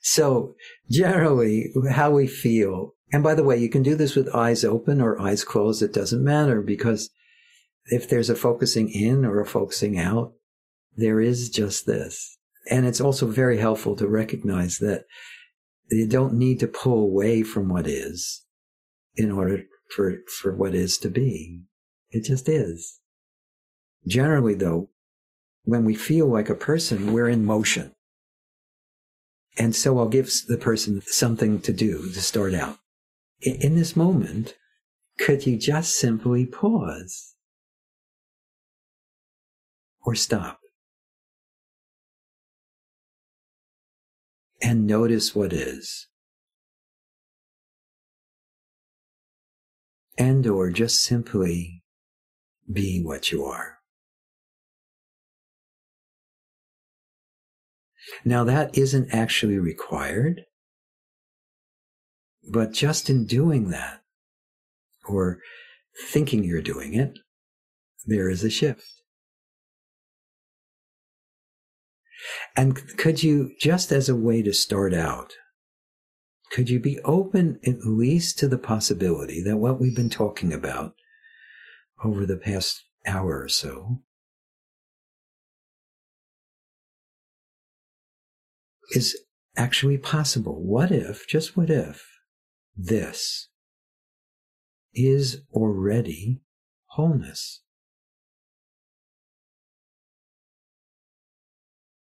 So generally how we feel, and by the way, you can do this with eyes open or eyes closed, it doesn't matter, because if there's a focusing in or a focusing out, there is just this. And it's also very helpful to recognize that you don't need to pull away from what is in order for, for what is to be. It just is. Generally, though, when we feel like a person, we're in motion. And so I'll give the person something to do to start out. In this moment, could you just simply pause or stop and notice what is? And or just simply be what you are. Now that isn't actually required, but just in doing that, or thinking you're doing it, there is a shift. And could you, just as a way to start out, could you be open at least to the possibility that what we've been talking about over the past hour or so is actually possible? What if, just what if, this is already wholeness?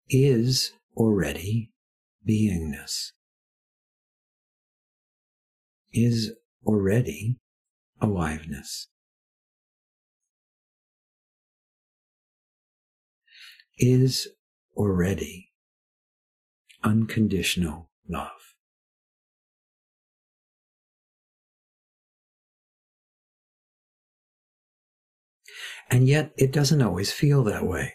Is already beingness? Is already aliveness? Is already unconditional love? And yet it doesn't always feel that way.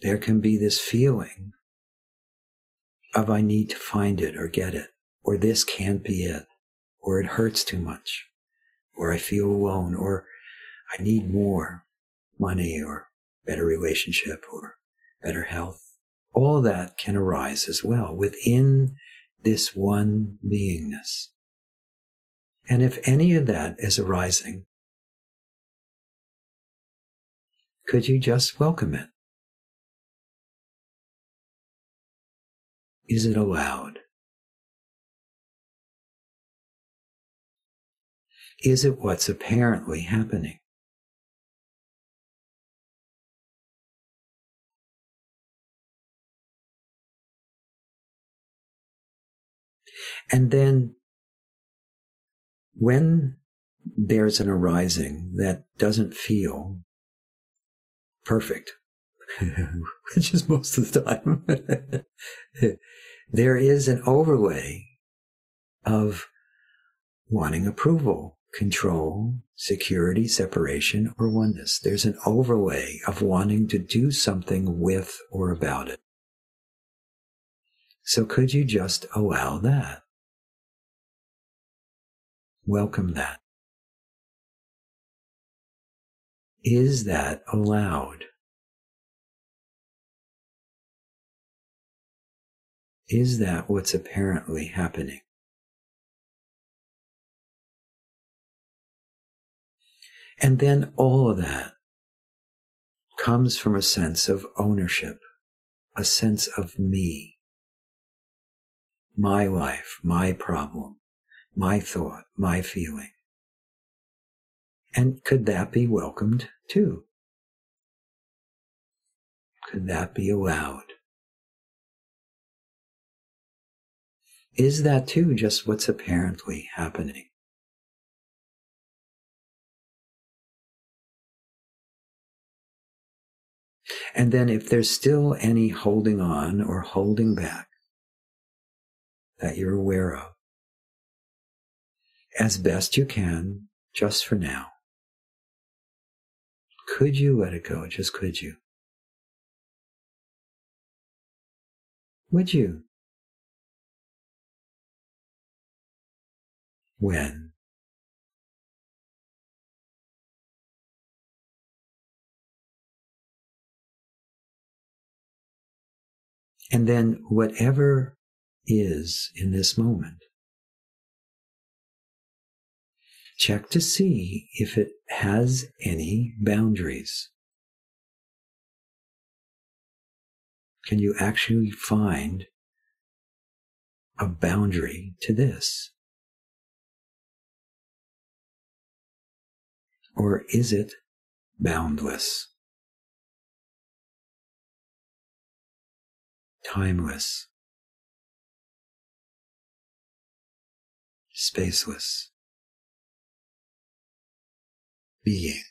There can be this feeling of I need to find it or get it, or this can't be it, or it hurts too much, or I feel alone, or I need more money, or better relationship, or better health. All that can arise as well within this one beingness. And if any of that is arising, could you just welcome it? Is it allowed? Is it what's apparently happening? And then when there's an arising that doesn't feel perfect, which is most of the time, there is an overlay of wanting approval, control, security, separation, or oneness. There's an overlay of wanting to do something with or about it. So could you just allow that? Welcome that. Is that allowed? Is that what's apparently happening? And then all of that comes from a sense of ownership, a sense of me, my life, my problem, my thought, my feeling. And could that be welcomed too? and that be allowed. Is that too just what's apparently happening? And then if there's still any holding on or holding back that you're aware of, as best you can, just for now, could you let it go? Just could you? Would you? When? And then whatever is in this moment, check to see if it has any boundaries. Can you actually find a boundary to this? Or is it boundless? Timeless? Spaceless? Being.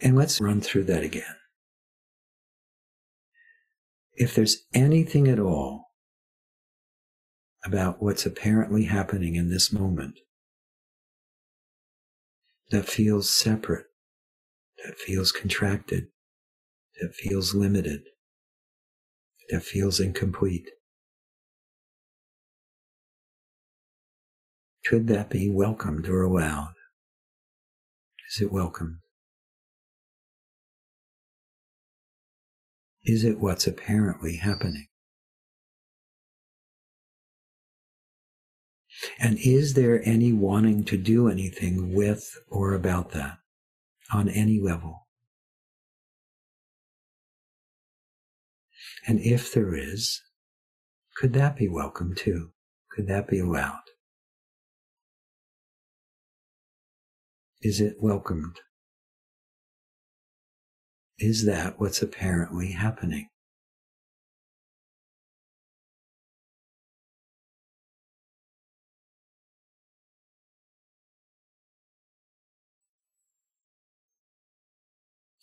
And let's run through that again. If there's anything at all about what's apparently happening in this moment that feels separate, that feels contracted, that feels limited, that feels incomplete, could that be welcomed or allowed? Is it welcomed? Is it what's apparently happening? And is there any wanting to do anything with or about that on any level? And if there is, could that be welcomed too? Could that be allowed? Is it welcomed? Is that what's apparently happening?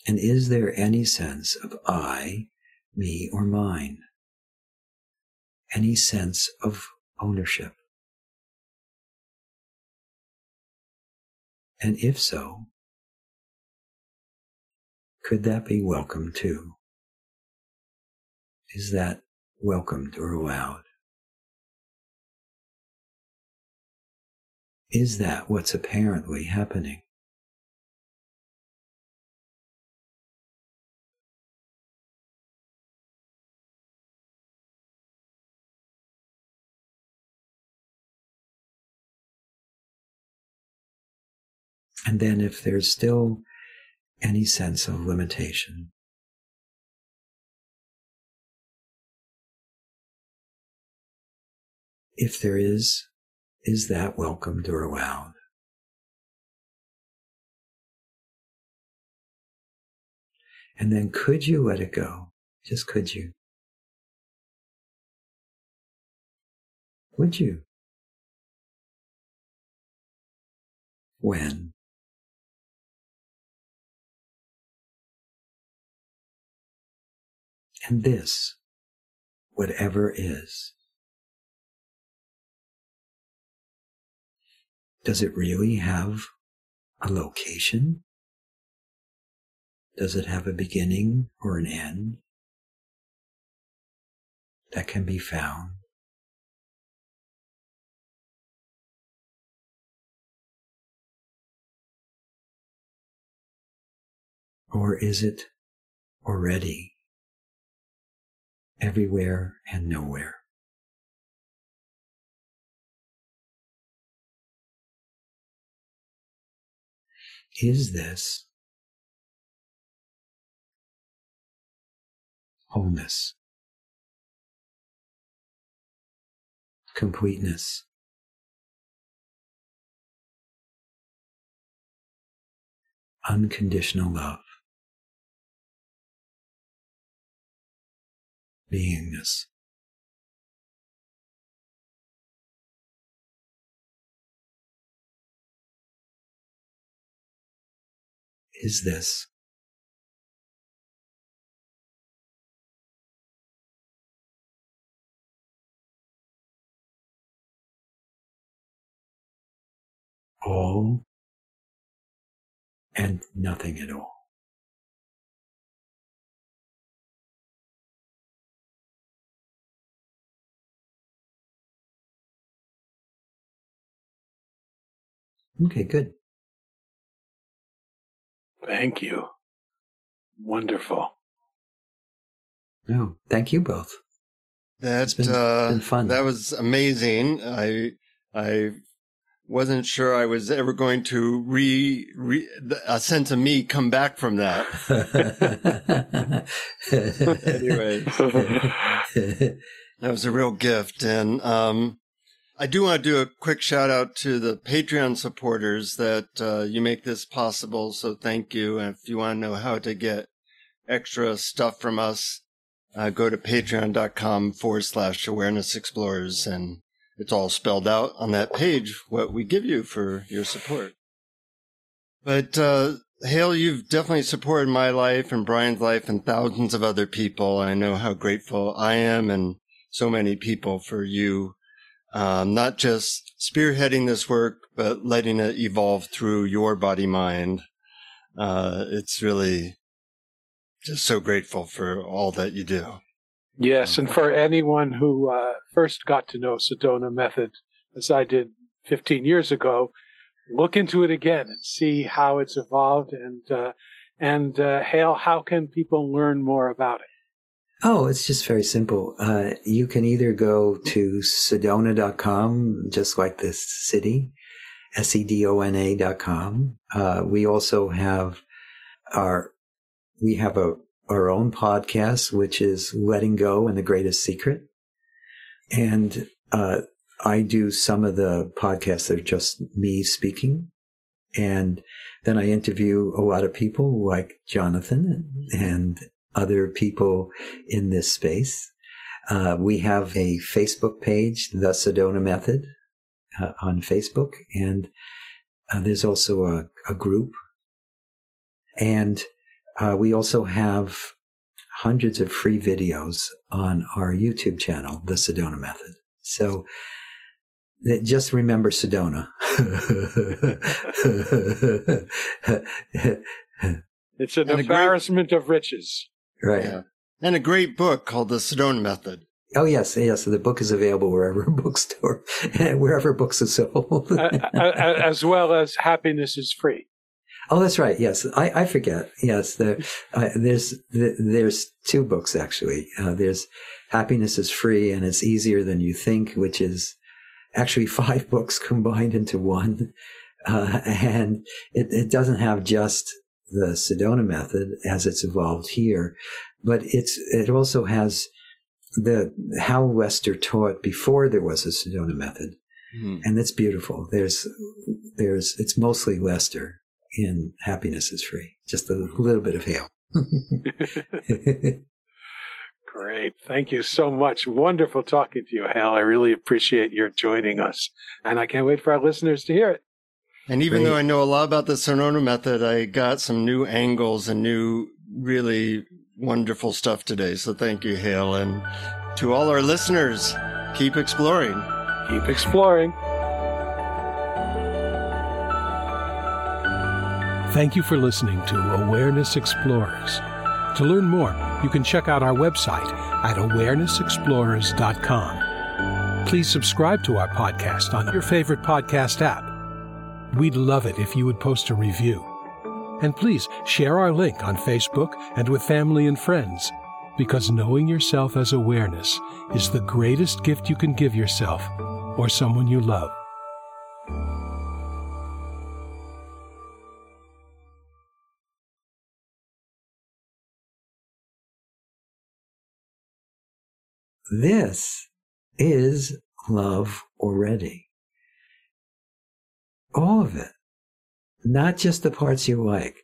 And is there any sense of I, me, or mine? Any sense of ownership? And if so, could that be welcomed too? Is that welcomed or allowed? Is that what's apparently happening? And then if there's still any sense of limitation, if there is, is that welcomed or allowed? And then could you let it go? Just could you? Would you? When? And this, whatever is, does it really have a location? Does it have a beginning or an end that can be found? Or is it already everywhere and nowhere? Is this wholeness, completeness, unconditional love, beingness. Is this all and nothing at all? Okay, good. Thank you. Wonderful. No, thank you both. That's been, uh, been fun. That was amazing. I I wasn't sure I was ever going to re, re a sense of me come back from that. Anyway, that was a real gift, and um. I do want to do a quick shout out to the Patreon supporters that uh, you make this possible. So thank you. And if you want to know how to get extra stuff from us, uh, go to patreon.com forward slash awareness explorers. And it's all spelled out on that page, what we give you for your support. But uh, Hale, you've definitely supported my life and Brian's life and thousands of other people. I know how grateful I am and so many people for you. Um, not just spearheading this work, but letting it evolve through your body mind. Uh, it's really just so grateful for all that you do. Yes. And for anyone who uh, first got to know Sedona Method, as I did fifteen years ago, look into it again and see how it's evolved. And, uh, and uh, Hale, how can people learn more about it? Oh, it's just very simple. Uh, you can either go to sedona dot com, just like this city, S E D O N A dot com. Uh, we also have our, we have a, our own podcast, which is Letting Go and the Greatest Secret. And, uh, I do some of the podcasts that are just me speaking. And then I interview a lot of people like Jonathan and other people in this space. Uh, we have a Facebook page, The Sedona Method, uh, on Facebook. And uh, there's also a, a group. And uh, we also have hundreds of free videos on our YouTube channel, The Sedona Method. So just remember Sedona. It's an embarrassment great... of riches. Right. Yeah. And a great book called The Sedona Method. Oh, yes. Yes. The book is available wherever bookstore, wherever books are sold. uh, as well as Happiness is Free. Oh, that's right. Yes. I, I forget. Yes. The, uh, there's the, there's two books, actually. Uh, there's Happiness is Free and It's Easier Than You Think, which is actually five books combined into one. Uh, and it, it doesn't have just the Sedona Method as it's evolved here, but it's, it also has the, how Lester taught before there was a Sedona Method. Mm. And that's beautiful. There's, there's, it's mostly Lester in Happiness is Free, just a little bit of Hale. Great. Thank you so much. Wonderful talking to you, Hale. I really appreciate your joining us, and I can't wait for our listeners to hear it. And even Great. though I know a lot about the Sedona Method, I got some new angles and new really wonderful stuff today. So thank you, Hale. And to all our listeners, keep exploring. Keep exploring. Thank you for listening to Awareness Explorers. To learn more, you can check out our website at awareness explorers dot com. Please subscribe to our podcast on your favorite podcast app. We'd love it if you would post a review. And please share our link on Facebook and with family and friends, because knowing yourself as awareness is the greatest gift you can give yourself or someone you love. This is love already. All of it, not just the parts you like.